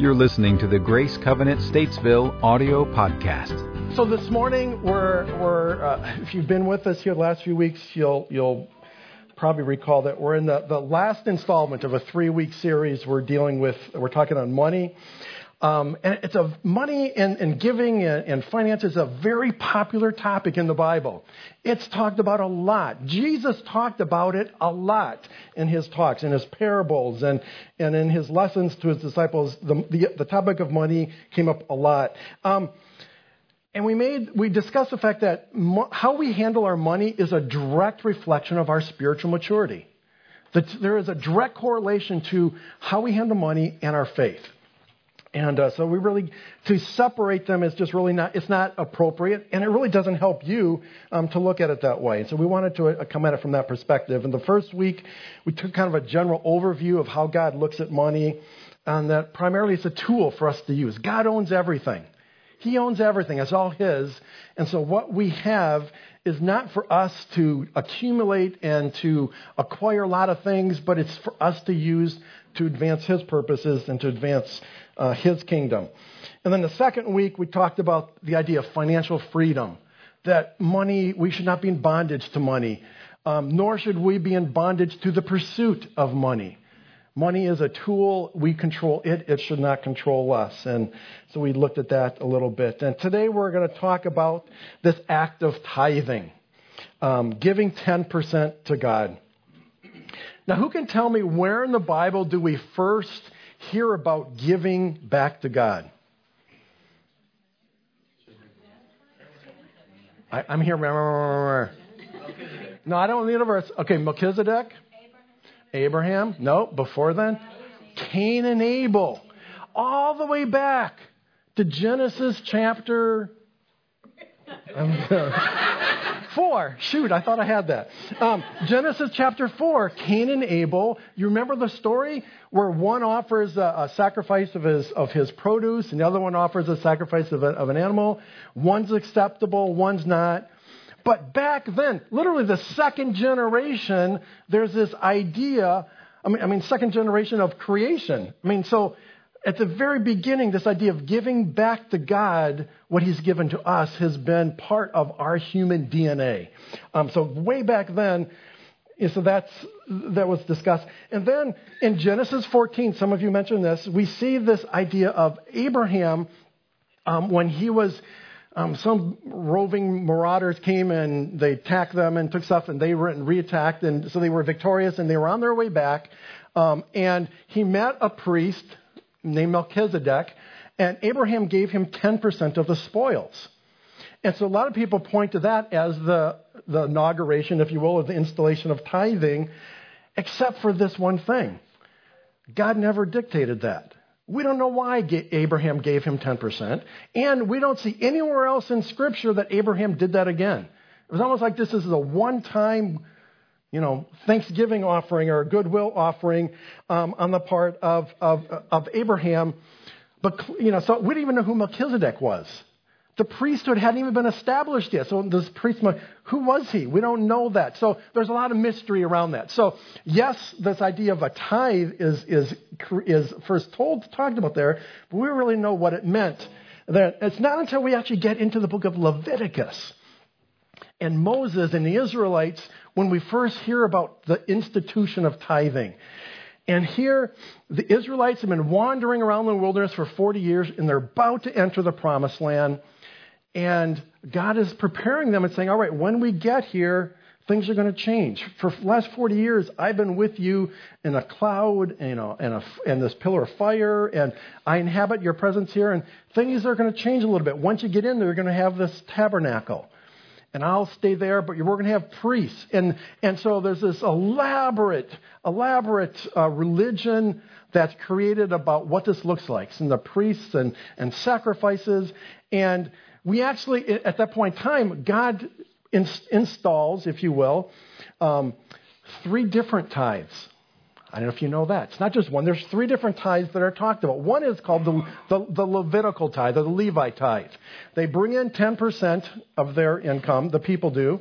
You're listening to the Grace Covenant Statesville audio podcast. So this morning, we're if you've been with us here the last few weeks, you'll probably recall that we're in the last installment of a 3-week series. We're talking on money. And it's a money and giving and finance is a very popular topic in the Bible. It's talked about a lot. Jesus talked about it a lot in his talks, in his parables, and in his lessons to his disciples. The topic of money came up a lot. And we discussed the fact that how we handle our money is a direct reflection of our spiritual maturity. That there is a direct correlation to how we handle money and our faith. And so we really, to separate them is just really not, it's not appropriate, and it really doesn't help you to look at it that way. And so we wanted to come at it from that perspective. And the first week, we took kind of a general overview of how God looks at money, and that primarily it's a tool for us to use. God owns everything. He owns everything. It's all his. And so what we have is not for us to accumulate and to acquire a lot of things, but it's for us to use to advance his purposes and to advance his kingdom. And then the second week, we talked about the idea of financial freedom, that money, we should not be in bondage to money, nor should we be in bondage to the pursuit of money. Money is a tool. We control it. It should not control us. And so we looked at that a little bit. And today we're going to talk about this act of tithing, giving 10% to God. Now, who can tell me where in the Bible do we first hear about giving back to God? I'm here. No, I don't know the universe. Okay, Melchizedek. Abraham? No, before then? Cain and Abel. All the way back to Genesis chapter 4. Shoot, I thought I had that. Genesis chapter 4, Cain and Abel. You remember the story where one offers a sacrifice of his produce, and the other one offers a sacrifice of an animal. One's acceptable, one's not. But back then, literally the second generation, there's this idea, second generation of creation. So at the very beginning, this idea of giving back to God what he's given to us has been part of our human DNA. So way back then, so that was discussed. And then in Genesis 14, some of you mentioned this, we see this idea of Abraham when he was... some roving marauders came and they attacked them and took stuff, and they were re-attacked, and so they were victorious and they were on their way back. And he met a priest named Melchizedek, and Abraham gave him 10% of the spoils. And so a lot of people point to that as the inauguration, if you will, of the installation of tithing, except for this one thing. God never dictated that. We don't know why Abraham gave him 10%, and we don't see anywhere else in Scripture that Abraham did that again. It was almost like this is a one-time, Thanksgiving offering or a goodwill offering on the part of Abraham. But so we didn't even know who Melchizedek was. The priesthood hadn't even been established yet. So this priest, who was he? We don't know that. So there's a lot of mystery around that. So yes, this idea of a tithe is first talked about there, but we really know what it meant. That it's not until we actually get into the book of Leviticus and Moses and the Israelites when we first hear about the institution of tithing. And here, the Israelites have been wandering around the wilderness for 40 years, and they're about to enter the promised land. And God is preparing them and saying, all right, when we get here, things are going to change. For the last 40 years, I've been with you in a cloud and this pillar of fire, and I inhabit your presence here. And things are going to change a little bit. Once you get in there, you're going to have this tabernacle. And I'll stay there, but we're going to have priests. And so there's this elaborate religion that's created about what this looks like. And the priests and sacrifices. And we actually, at that point in time, God installs, if you will, 3 different tithes. I don't know if you know that. It's not just one. There's 3 different tithes that are talked about. One is called the Levitical tithe, or the Levi tithe. They bring in 10% of their income, the people do,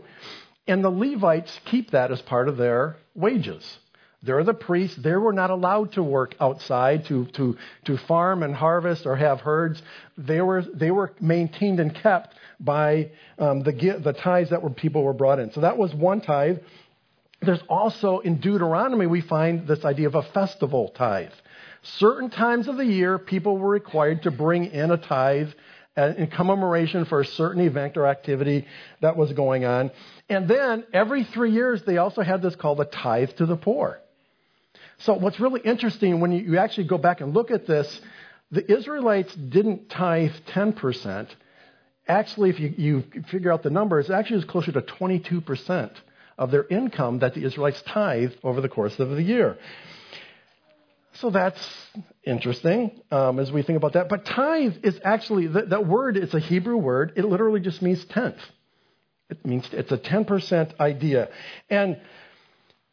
and the Levites keep that as part of their wages. They're the priests. They were not allowed to work outside, to farm and harvest or have herds. They were maintained and kept by the tithes that people were brought in. So that was one tithe. There's also in Deuteronomy we find this idea of a festival tithe. Certain times of the year, people were required to bring in a tithe in commemoration for a certain event or activity that was going on. And then every 3 years, they also had this called a tithe to the poor. So what's really interesting, when you actually go back and look at this, the Israelites didn't tithe 10%. Actually, if you figure out the numbers, actually it was closer to 22% of their income that the Israelites tithed over the course of the year. So that's interesting as we think about that. But tithe is actually, that word, it's a Hebrew word. It literally just means tenth. It means it's a 10% idea. And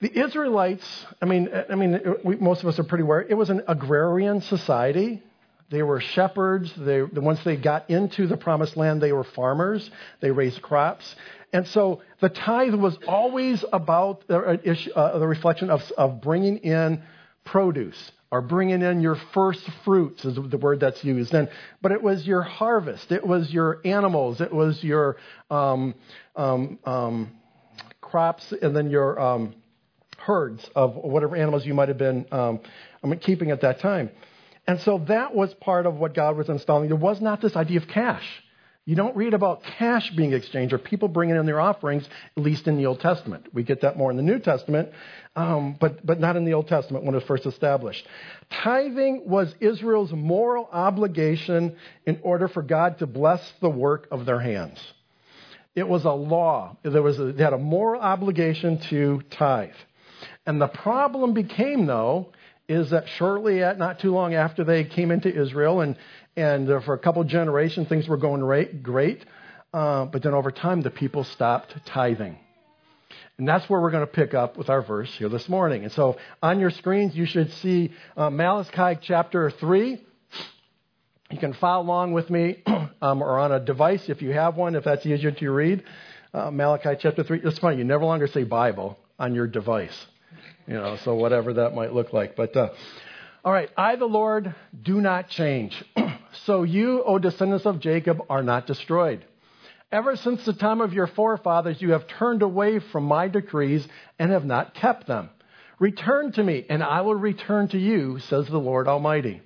the Israelites, most of us are pretty aware, it was an agrarian society. They were shepherds. Once they got into the promised land, they were farmers. They raised crops. And so the tithe was always about the reflection of bringing in produce, or bringing in your first fruits is the word that's used. But it was your harvest. It was your animals. It was your crops, and then your herds of whatever animals you might have been keeping at that time. And so that was part of what God was installing. There was not this idea of cash. You don't read about cash being exchanged or people bringing in their offerings, at least in the Old Testament. We get that more in the New Testament, but not in the Old Testament when it was first established. Tithing was Israel's moral obligation in order for God to bless the work of their hands. It was a law. They had a moral obligation to tithe. And the problem became, though, is that not too long after they came into Israel, and for a couple generations things were going great, but then over time the people stopped tithing. And that's where we're going to pick up with our verse here this morning. And so on your screens you should see Malachi chapter 3. You can follow along with me or on a device if you have one, if that's easier to read. Malachi chapter 3. It's funny, you never longer say Bible on your device. So whatever that might look like. But all right, I, the Lord, do not change. So you, O descendants of Jacob, are not destroyed. Ever since the time of your forefathers, you have turned away from my decrees and have not kept them. Return to me, and I will return to you, says the Lord Almighty.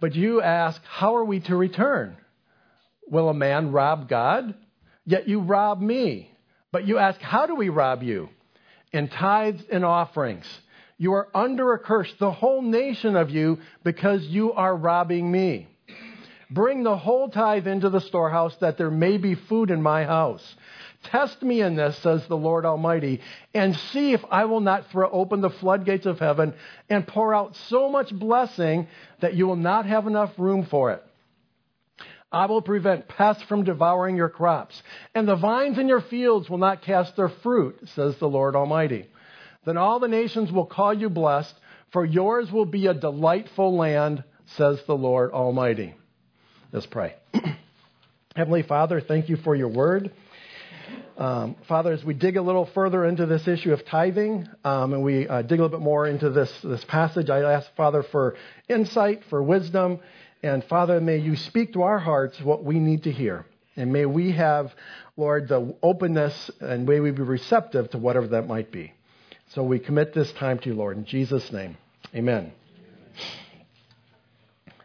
But you ask, how are we to return? Will a man rob God? Yet you rob me. But you ask, how do we rob you? In tithes and offerings. You are under a curse, the whole nation of you, because you are robbing me. Bring the whole tithe into the storehouse, that there may be food in my house. Test me in this, says the Lord Almighty, and see if I will not throw open the floodgates of heaven and pour out so much blessing that you will not have enough room for it. I will prevent pests from devouring your crops, and the vines in your fields will not cast their fruit, says the Lord Almighty. Then all the nations will call you blessed, for yours will be a delightful land, says the Lord Almighty. Let's pray. Heavenly Father, thank you for your word. Father, as we dig a little further into this issue of tithing, and we dig a little bit more into this passage, I ask, Father, for insight, for wisdom. And Father, may you speak to our hearts what we need to hear. And may we have, Lord, the openness, and may we be receptive to whatever that might be. So we commit this time to you, Lord, in Jesus' name. Amen.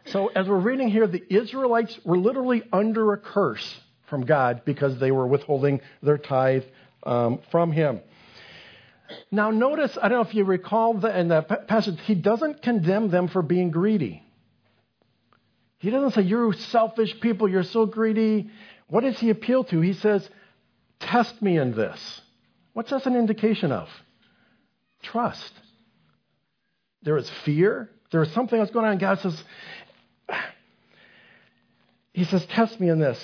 So as we're reading here, the Israelites were literally under a curse from God because they were withholding their tithe from him. Now notice, I don't know if you recall in the passage, he doesn't condemn them for being greedy. He doesn't say, you're selfish people, you're so greedy. What does he appeal to? He says, test me in this. What's that an indication of? Trust. There is fear. There is something that's going on. God says, he says, test me in this.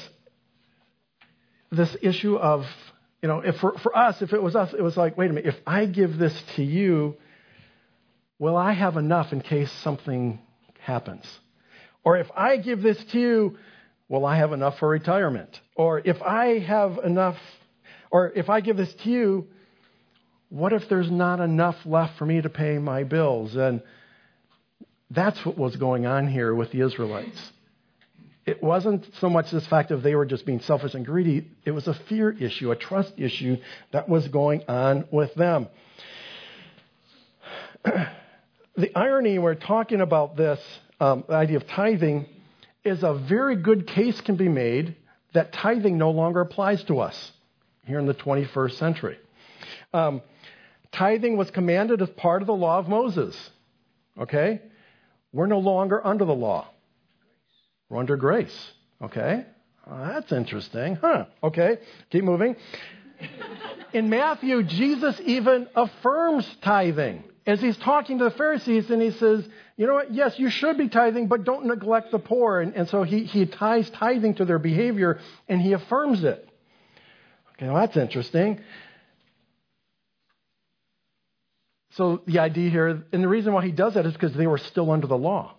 This issue of, if for us, if it was us, it was like, wait a minute, if I give this to you, will I have enough in case something happens? Or if I give this to you, will I have enough for retirement? Or if I give this to you, What if there's not enough left for me to pay my bills? And that's what was going on here with the Israelites. It wasn't so much this fact of they were just being selfish and greedy. It was a fear issue, a trust issue that was going on with them. The irony we're talking about this, the idea of tithing, is a very good case can be made that tithing no longer applies to us here in the 21st century. Tithing was commanded as part of the law of Moses. Okay? We're no longer under the law. We're under grace. Okay? That's interesting. Huh? Okay. Keep moving. In Matthew, Jesus even affirms tithing. As he's talking to the Pharisees, and he says, you know what, yes, you should be tithing, but don't neglect the poor. And so he ties tithing to their behavior, and he affirms it. Okay, well, that's interesting. So the idea here, and the reason why he does that is because they were still under the law.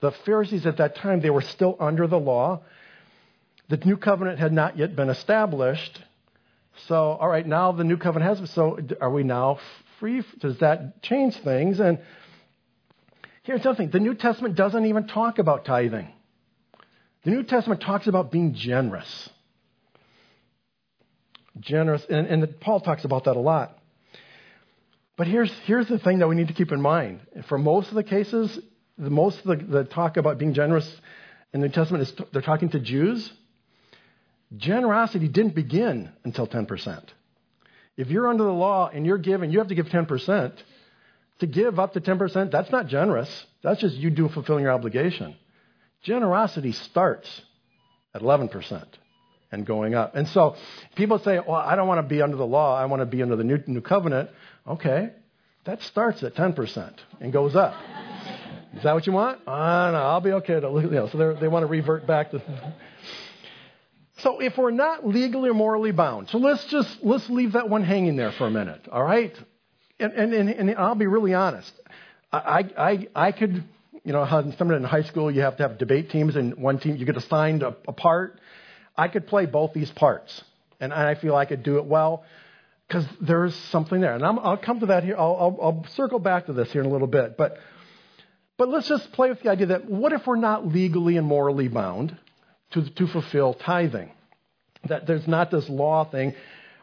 The Pharisees at that time, they were still under the law. The new covenant had not yet been established. So, all right, now the new covenant has been, so are we now... Does that change things? And here's something. The New Testament doesn't even talk about tithing. The New Testament talks about being generous. Generous. And Paul talks about that a lot. But here's the thing that we need to keep in mind. For most of the cases, most of the talk about being generous in the New Testament is they're talking to Jews. Generosity didn't begin until 10%. If you're under the law and you're giving, you have to give 10%. To give up to 10%, that's not generous. That's just you do fulfilling your obligation. Generosity starts at 11% and going up. And so people say, well, I don't want to be under the law. I want to be under the new covenant. Okay, that starts at 10% and goes up. Is that what you want? No, I'll be okay. So they want to revert back to... So if we're not legally or morally bound, so let's leave that one hanging there for a minute, all right? And I'll be really honest. I could, you know, how somebody in high school, you have to have debate teams, and one team you get assigned a part. I could play both these parts, and I feel I could do it well because there's something there. And I'll come to that here. I'll circle back to this here in a little bit. But let's just play with the idea that what if we're not legally and morally bound to fulfill tithing, that there's not this law thing?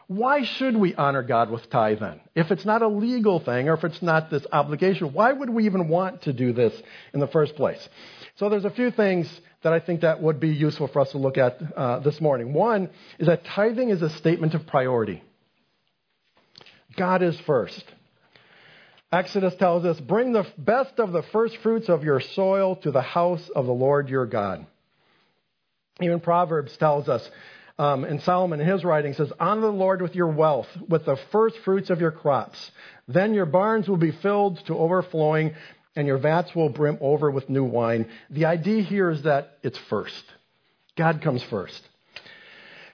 Why should we honor God with tithe then? If it's not a legal thing or if it's not this obligation, why would we even want to do this in the first place? So there's a few things that I think that would be useful for us to look at this morning. One is that tithing is a statement of priority. God is first. Exodus tells us, bring the best of the first fruits of your soil to the house of the Lord your God. Even Proverbs tells us, and Solomon in his writing says, honor the Lord with your wealth, with the first fruits of your crops. Then your barns will be filled to overflowing, and your vats will brim over with new wine. The idea here is that it's first. God comes first.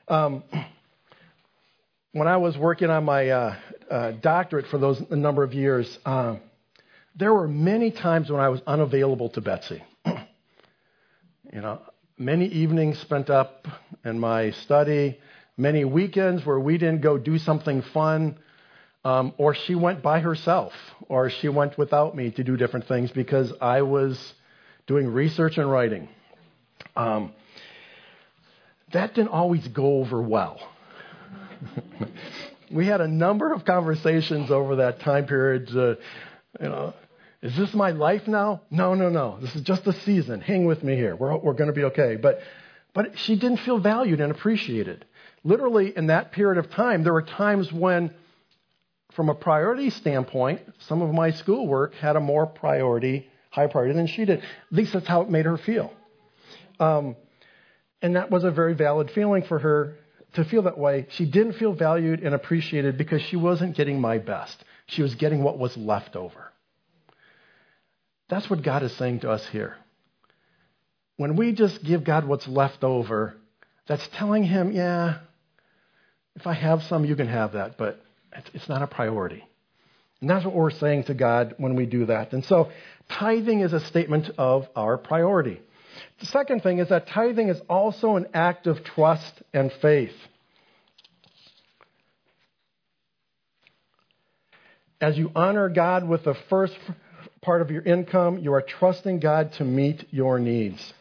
When I was working on my doctorate for a number of years, there were many times when I was unavailable to Betsy. You know, many evenings spent up in my study, many weekends where we didn't go do something fun, or she went by herself, or she went without me to do different things because I was doing research and writing. That didn't always go over well. We had a number of conversations over that time period, is this my life now? No. This is just a season. Hang with me here. We're going to be okay. But she didn't feel valued and appreciated. Literally, in that period of time, there were times when, from a priority standpoint, some of my schoolwork had a more high priority than she did. At least that's how it made her feel. And that was a very valid feeling for her to feel that way. She didn't feel valued and appreciated because she wasn't getting my best. She was getting what was left over. That's what God is saying to us here. When we just give God what's left over, that's telling him, yeah, if I have some, you can have that, but it's not a priority. And that's what we're saying to God when we do that. And so tithing is a statement of our priority. The second thing is that tithing is also an act of trust and faith. As you honor God with the first part of your income, you are trusting God to meet your needs.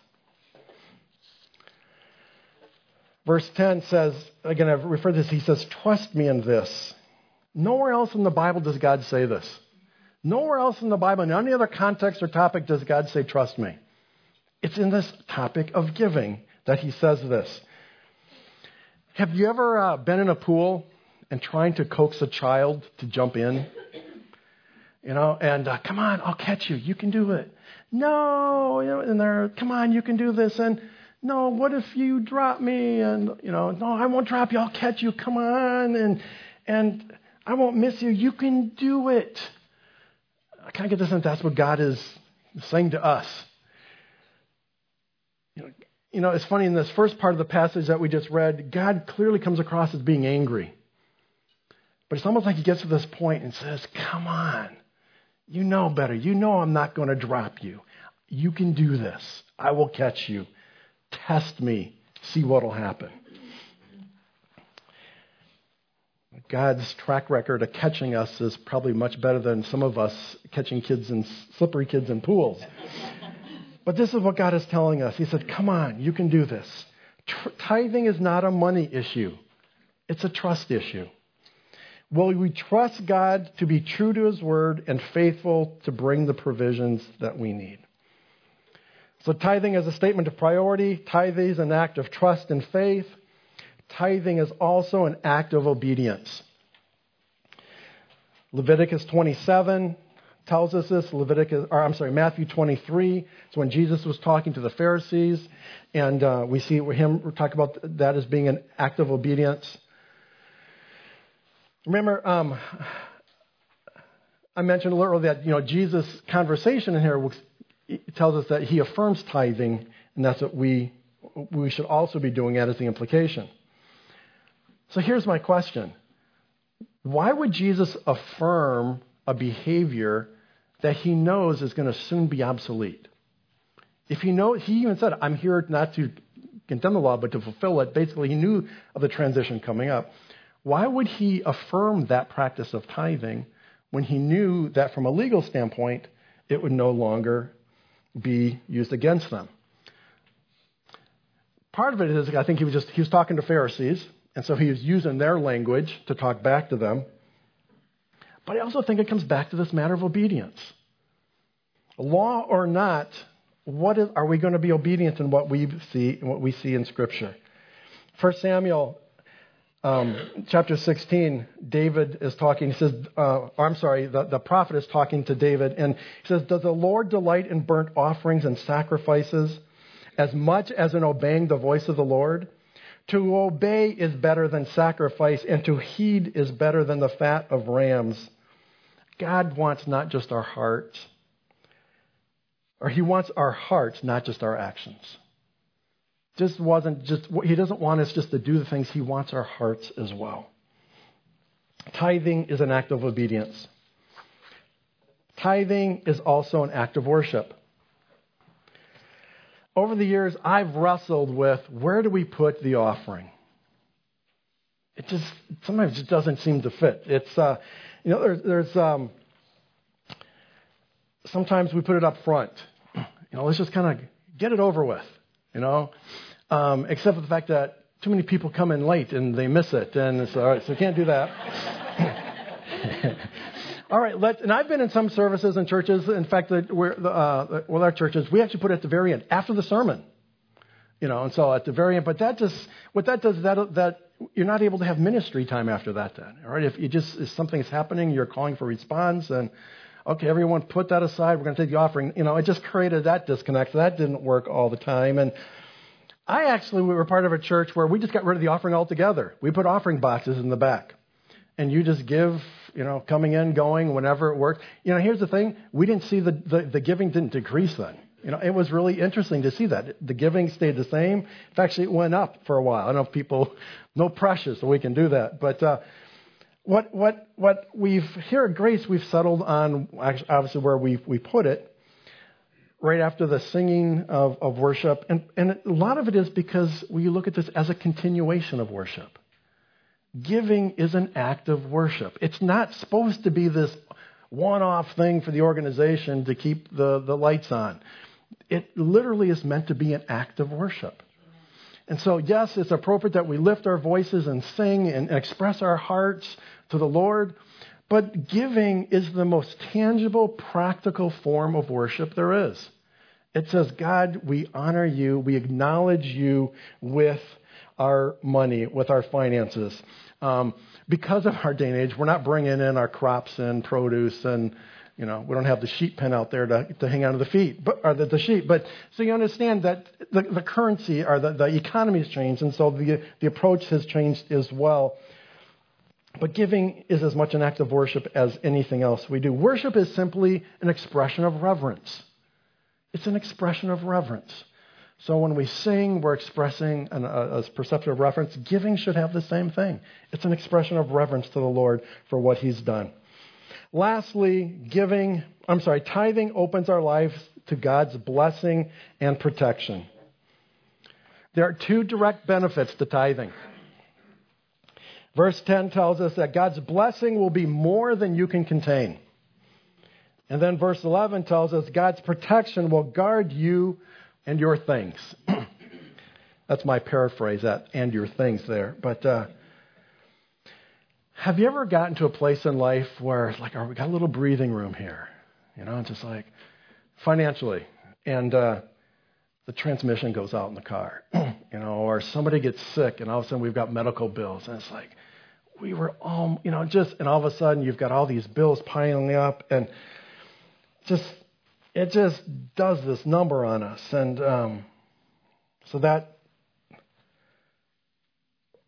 Verse 10 says, again, I've referred to this, he says, trust me in this. Nowhere else in the Bible does God say this. Nowhere else in the Bible, in any other context or topic, does God say, trust me. It's in this topic of giving that he says this. Have you ever been in a pool and trying to coax a child to jump in? You know, and come on, I'll catch you. You can do it. No, you know, and they're, come on, you can do this. And no, what if you drop me? And, you know, no, I won't drop you. I'll catch you. Come on. And I won't miss you. You can do it. I kind of get the sense that's what God is saying to us. You know, it's funny, in this first part of the passage that we just read, God clearly comes across as being angry. But it's almost like he gets to this point and says, come on, you know better. You know I'm not going to drop you. You can do this. I will catch you. Test me. See what will happen. God's track record of catching us is probably much better than some of us catching kids in slippery kids in pools. But this is what God is telling us. He said, come on, you can do this. Tithing is not a money issue. It's a trust issue. Will we trust God to be true to his word and faithful to bring the provisions that we need? So tithing is a statement of priority. Tithing is an act of trust and faith. Tithing is also an act of obedience. Leviticus 27 tells us this. Matthew 23. It's when Jesus was talking to the Pharisees, and we see him talk about that as being an act of obedience. Remember, I mentioned a little earlier that, you know, Jesus' conversation in here tells us that he affirms tithing, and that's what we should also be doing. That is the implication. So here's my question. Why would Jesus affirm a behavior that he knows is going to soon be obsolete? If he knows, he even said, I'm here not to condemn the law, but to fulfill it. Basically, he knew of the transition coming up. Why would he affirm that practice of tithing when he knew that from a legal standpoint, it would no longer be used against them? Part of it is, I think he was talking to Pharisees, and so he was using their language to talk back to them. But I also think it comes back to this matter of obedience. Law or not, are we going to be obedient in what we see in Scripture? 1 Samuel chapter 16, David is talking. He says, the prophet is talking to David, and he says, does the Lord delight in burnt offerings and sacrifices as much as in obeying the voice of the Lord? To obey is better than sacrifice, and to heed is better than the fat of rams. God wants not just our hearts, or he wants our hearts, not just our actions. He doesn't want us just to do the things. He wants our hearts as well. Tithing is an act of obedience. Tithing is also an act of worship. Over the years, I've wrestled with, where do we put the offering? It just sometimes just doesn't seem to fit. It's there's sometimes we put it up front. You know, let's just kind of get it over with. You know, except for the fact that too many people come in late and they miss it, and it's all right. So we can't do that. All right, and I've been in some services and churches. In fact, with our churches, we actually put it at the very end, after the sermon, you know. And so at the very end, but that just what that does that you're not able to have ministry time after that. Then, all right, if something's happening, you're calling for response, and okay, everyone, put that aside. We're going to take the offering. You know, it just created that disconnect. So that didn't work all the time. And we were part of a church where we just got rid of the offering altogether. We put offering boxes in the back, and you just give. You know, coming in, going, whenever it worked. You know, here's the thing. We didn't see the giving didn't decrease then. You know, it was really interesting to see that. The giving stayed the same. In fact, it went up for a while. I don't know if people, no pressure, so we can do that. But what we've, here at Grace, we've settled on, obviously, where we put it, right after the singing of worship. And a lot of it is because we look at this as a continuation of worship. Giving is an act of worship. It's not supposed to be this one-off thing for the organization to keep the lights on. It literally is meant to be an act of worship. And so, yes, it's appropriate that we lift our voices and sing and express our hearts to the Lord. But giving is the most tangible, practical form of worship there is. It says, God, we honor you. We acknowledge you with our money, with our finances. Because of our day and age, we're not bringing in our crops and produce and, you know, we don't have the sheep pen out there to hang onto the feet, but, or the sheep. But so you understand that the currency or the economy has changed, and so the approach has changed as well. But giving is as much an act of worship as anything else we do. Worship is simply an expression of reverence. It's an expression of reverence. So when we sing, we're expressing a perception of reverence. Giving should have the same thing. It's an expression of reverence to the Lord for what he's done. Lastly, tithing opens our lives to God's blessing and protection. There are two direct benefits to tithing. Verse 10 tells us that God's blessing will be more than you can contain. And then verse 11 tells us God's protection will guard you and your things. That's my paraphrase, that "and your things" there. But have you ever gotten to a place in life where it's like, oh, we got a little breathing room here, you know, just like financially, and the transmission goes out in the car, you know, or somebody gets sick, and all of a sudden we've got medical bills, and it's like we were all, you know, just, and all of a sudden you've got all these bills piling up, and it just does this number on us, and so that.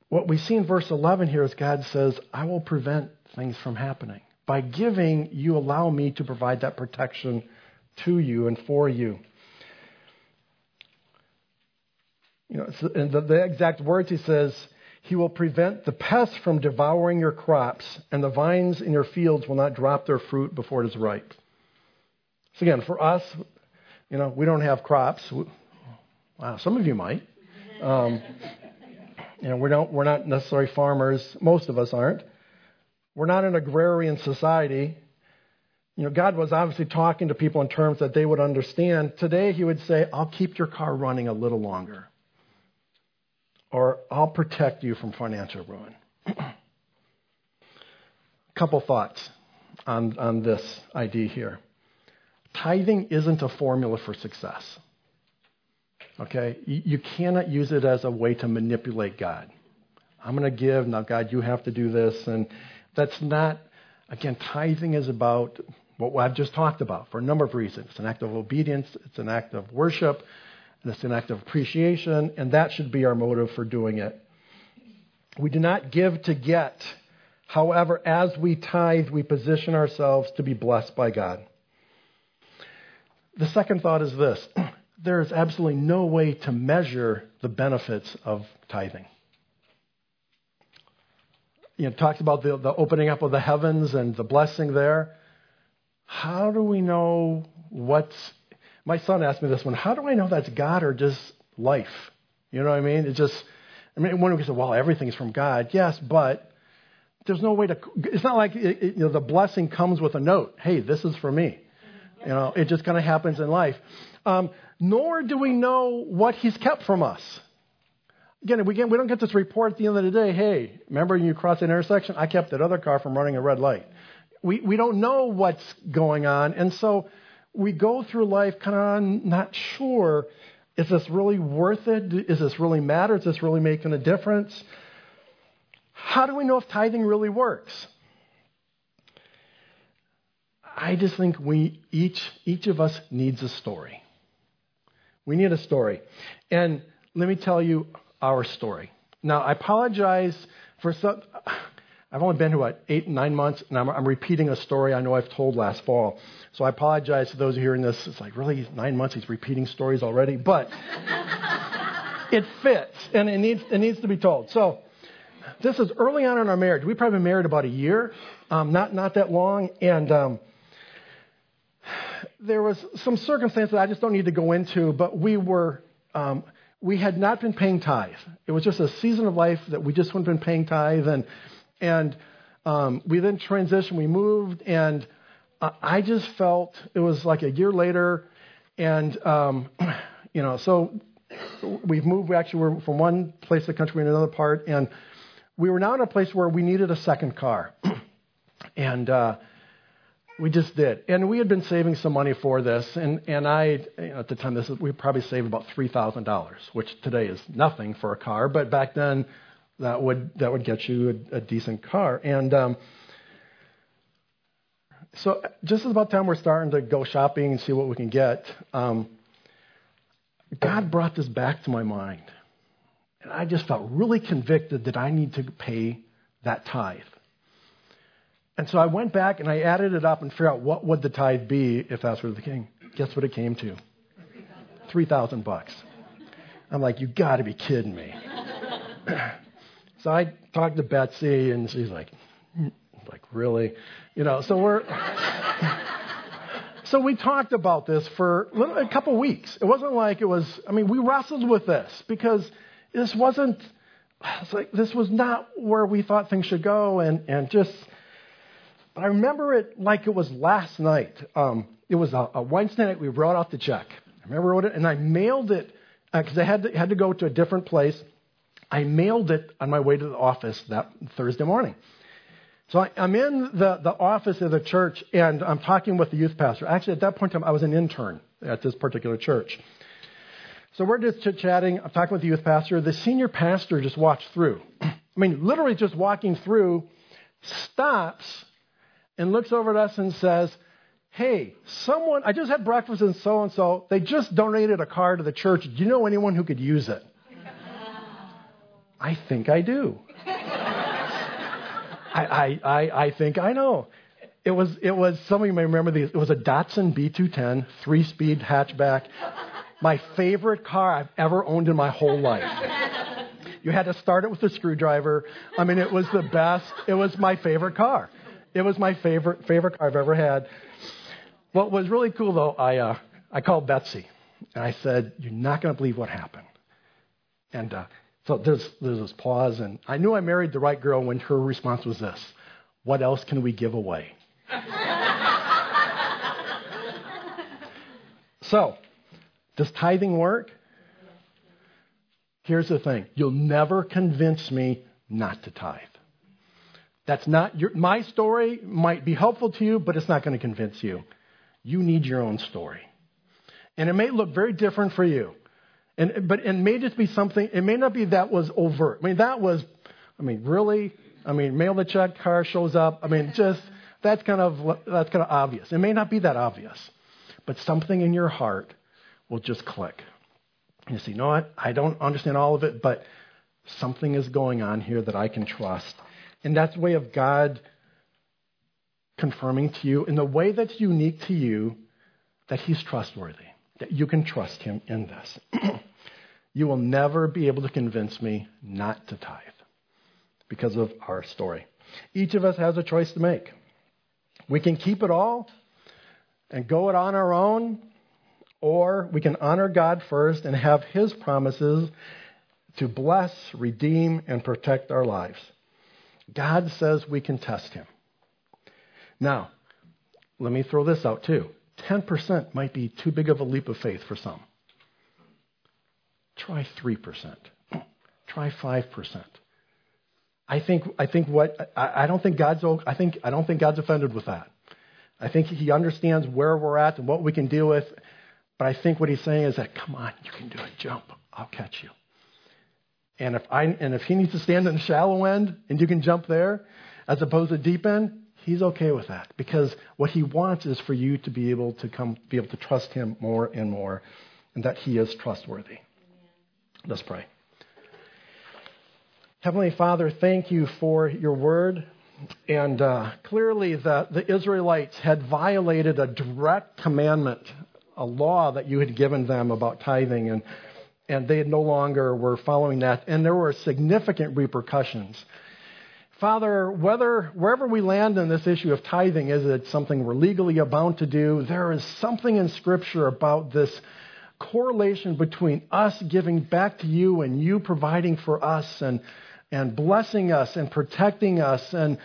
What we see in verse 11 here is God says, I will prevent things from happening. By giving, you allow me to provide that protection to you and for you. You know, in the exact words, he says, he will prevent the pests from devouring your crops, and the vines in your fields will not drop their fruit before it is ripe. So again, for us, you know, we don't have crops. Wow, some of you might. You know, we're not necessarily farmers. Most of us aren't. We're not an agrarian society. You know, God was obviously talking to people in terms that they would understand. Today, he would say, I'll keep your car running a little longer. Or I'll protect you from financial ruin. A couple thoughts on this idea here. Tithing isn't a formula for success. Okay, you cannot use it as a way to manipulate God. I'm going to give, now God, you have to do this. And that's not, again, tithing is about what I've just talked about for a number of reasons. It's an act of obedience, it's an act of worship, and it's an act of appreciation, and that should be our motive for doing it. We do not give to get. However, as we tithe, we position ourselves to be blessed by God. The second thought is this. There is absolutely no way to measure the benefits of tithing. You know, it talks about the opening up of the heavens and the blessing there. How do we know what's... My son asked me this one. How do I know that's God or just life? You know what I mean? It's just... I mean, when we say, well, everything's from God. Yes, but there's no way to... It's not like you know, the blessing comes with a note. Hey, this is for me. You know, it just kind of happens in life. Nor do we know what he's kept from us. Again, we don't get this report at the end of the day, hey, remember you crossed an intersection? I kept that other car from running a red light. We don't know what's going on. And so we go through life kind of not sure, is this really worth it? Is this really matter? Is this really making a difference? How do we know if tithing really works? I just think we each of us needs a story. We need a story. And let me tell you our story. Now, I apologize for some... I've only been here, 8, 9 months, and I'm repeating a story I know I've told last fall. So I apologize to those who are hearing this. It's like, really, 9 months, he's repeating stories already? But it fits, and it needs to be told. So this is early on in our marriage. We've probably been married about a year, not that long, and... there was some circumstances I just don't need to go into, but we were we had not been paying tithe. It was just a season of life that we just hadn't been paying tithe. And we then transitioned, we moved, and I just felt it was like a year later. And, so we've moved. We actually were from one place of the country to another part. And we were now in a place where we needed a second car. And we just did. And we had been saving some money for this. And I at the time, we probably saved about $3,000, which today is nothing for a car. But back then, that would get you a decent car. And so just about the time we're starting to go shopping and see what we can get, God brought this back to my mind. And I just felt really convicted that I need to pay that tithe. And so I went back and I added it up and figured out what would the tithe be if that's where the king. Guess what it came to? $3,000. I'm like, you got to be kidding me. So I talked to Betsy and she's like really, So we talked about this for a couple of weeks. It wasn't like it was. I mean, we wrestled with this because this wasn't. It's like this was not where we thought things should go, and just. I remember it like it was last night. It was a Wednesday night. We wrote out the check. I remember I wrote it, and I mailed it because I had to go to a different place. I mailed it on my way to the office that Thursday morning. So I'm in the office of the church, and I'm talking with the youth pastor. Actually, at that point in time, I was an intern at this particular church. So we're just chit-chatting. I'm talking with the youth pastor. The senior pastor just walks through. I mean, literally just walking through, stops, and looks over at us and says, hey, someone, I just had breakfast with so-and-so. They just donated a car to the church. Do you know anyone who could use it? I think I do. I think I know. It was, some of you may remember these. It was a Datsun B210, 3-speed hatchback. My favorite car I've ever owned in my whole life. You had to start it with a screwdriver. I mean, it was the best. It was my favorite car. It was my favorite car I've ever had. What was really cool, though, I called Betsy, and I said, you're not going to believe what happened. And so there's this pause, and I knew I married the right girl when her response was this, what else can we give away? So, does tithing work? Here's the thing. You'll never convince me not to tithe. That's not my story might be helpful to you, but it's not going to convince you. You need your own story. And it may look very different for you. But it may just be something, it may not be that was overt. I mean, really? I mean, mail the check, car shows up. I mean, just, that's kind of obvious. It may not be that obvious. But something in your heart will just click. You see, you know what? I don't understand all of it, but something is going on here that I can trust. And that's the way of God confirming to you in the way that's unique to you that he's trustworthy, that you can trust him in this. You will never be able to convince me not to tithe because of our story. Each of us has a choice to make. We can keep it all and go it on our own, or we can honor God first and have his promises to bless, redeem, and protect our lives. God says we can test him. Now, let me throw this out too. 10% might be too big of a leap of faith for some. Try 3%. Try 5%. I don't think God's offended with that. I think he understands where we're at and what we can deal with. But I think what he's saying is that, come on, you can do it. Jump. I'll catch you. And if he needs to stand in the shallow end and you can jump there as opposed to deep end, he's okay with that because what he wants is for you to be able to trust him more and more and that he is trustworthy. Amen. Let's pray. Heavenly Father, thank you for your word. And clearly the Israelites had violated a direct commandment, a law that you had given them about tithing, and they no longer were following that, and there were significant repercussions. Father, wherever we land in this issue of tithing, is it something we're legally bound to do? There is something in Scripture about this correlation between us giving back to you and you providing for us and blessing us and protecting us. And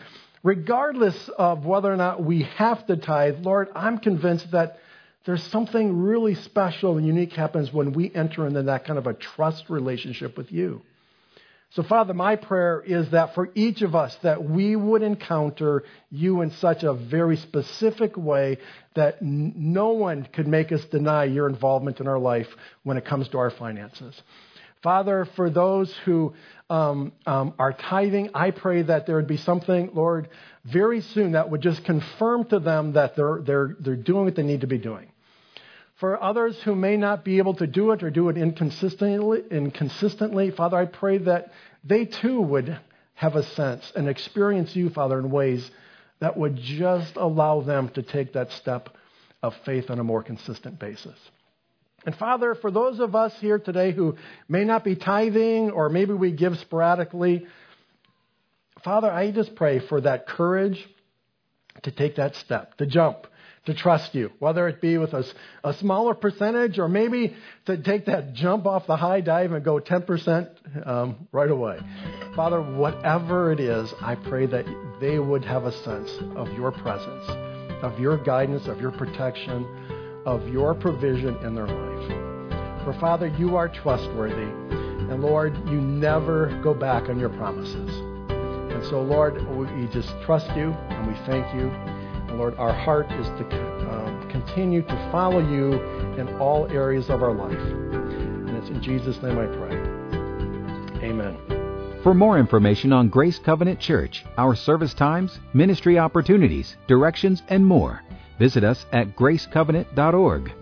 regardless of whether or not we have to tithe, Lord, I'm convinced that there's something really special and unique happens when we enter into that kind of a trust relationship with you. So, Father, my prayer is that for each of us, that we would encounter you in such a very specific way that no one could make us deny your involvement in our life when it comes to our finances. Father, for those who are tithing, I pray that there would be something, Lord, very soon that would just confirm to them that they're doing what they need to be doing. For others who may not be able to do it or do it inconsistently, Father, I pray that they too would have a sense and experience you, Father, in ways that would just allow them to take that step of faith on a more consistent basis. And Father, for those of us here today who may not be tithing or maybe we give sporadically, Father, I just pray for that courage to take that step, to jump, to trust you, whether it be with a smaller percentage or maybe to take that jump off the high dive and go 10% right away. Father, whatever it is, I pray that they would have a sense of your presence, of your guidance, of your protection, of your provision in their life. For Father, you are trustworthy, and Lord, you never go back on your promises. And so, Lord, we just trust you and we thank you. Lord, our heart is to continue to follow you in all areas of our life. And it's in Jesus' name I pray. Amen. For more information on Grace Covenant Church, our service times, ministry opportunities, directions, and more, visit us at gracecovenant.org.